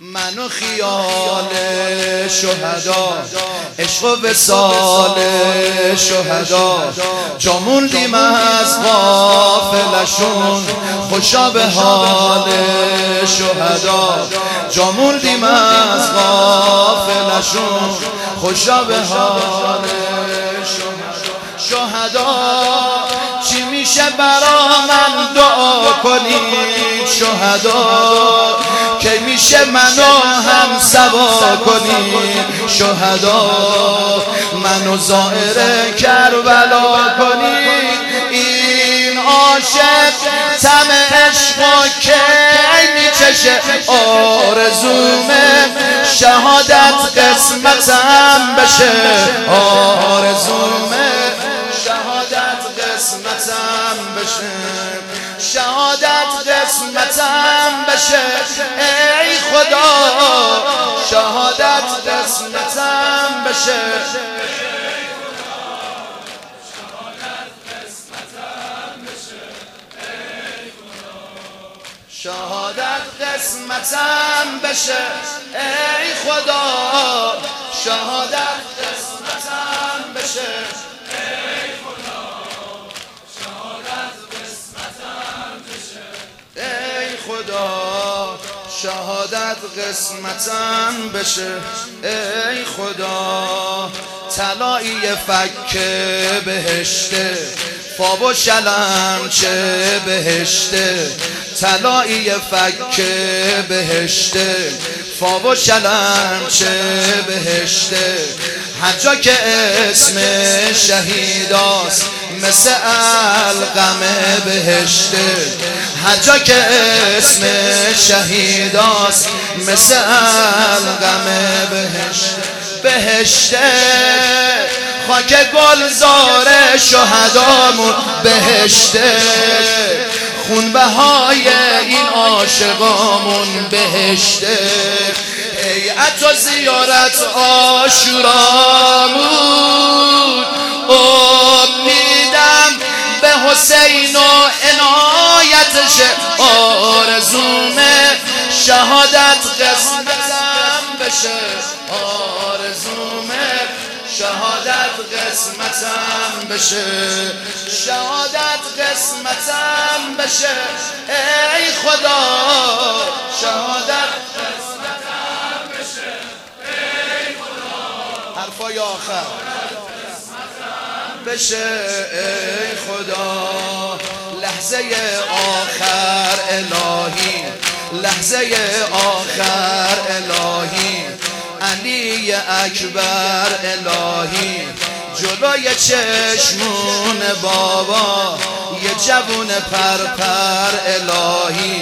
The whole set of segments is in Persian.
منو خیال شهدا، عشق و وصال شهدا، جا موندیم از غافلشون خوشا به حال شهدا، جا موندیم از غافلشون خوشا به حال شهدا. چی میشه برا من دعا کنید شهدا، که میشه منو هم سوا کنید شهدا، منو زائر کربلا کنید. این عاشق تم عشقا که میچشه، آرزومه شهادت قسمتم بشه، آرزومه شهادت قسمتم بشه، شهادت قسمتم بشه، ای خدا شهادت قسمتم بشه، ای خدا شهادت قسمتم بشه، ای خدا شهادت قسمتم بشه، ای خدا شهادت قسمتم بشه. شهادت قسمتم بشه، ای خدا. طلایی فک بهشته، فاب و شلم چه بهشته، طلایی فک بهشته، فاب و شلم چه بهشته. هر جا که اسم شهیداست مثل علقم بهشته، هر جا که اسم شهیداست مثل علقم بهشته، بهشته خاک گلزار شهدامون بهشته، خونبهای این عاشقامون بهشته، هیئت و زیارت عاشورامون. امیدم به حسین و عنایتشه، آرزومه شهادت قسمتم بشه، آرزومه شهادت قسمتم بشه، شهادت قسمتم بشه، ای خدا شهادت قسمتم بشه، ای خدا حرفای آخر بشه، ای خدا. لحظه آخر الهی، لحظه آخر الهی، علی اکبر الهی، جلوی چشمون بابا یه جوون پرپر الهی،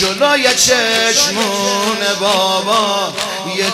جلوی چشمون بابا یه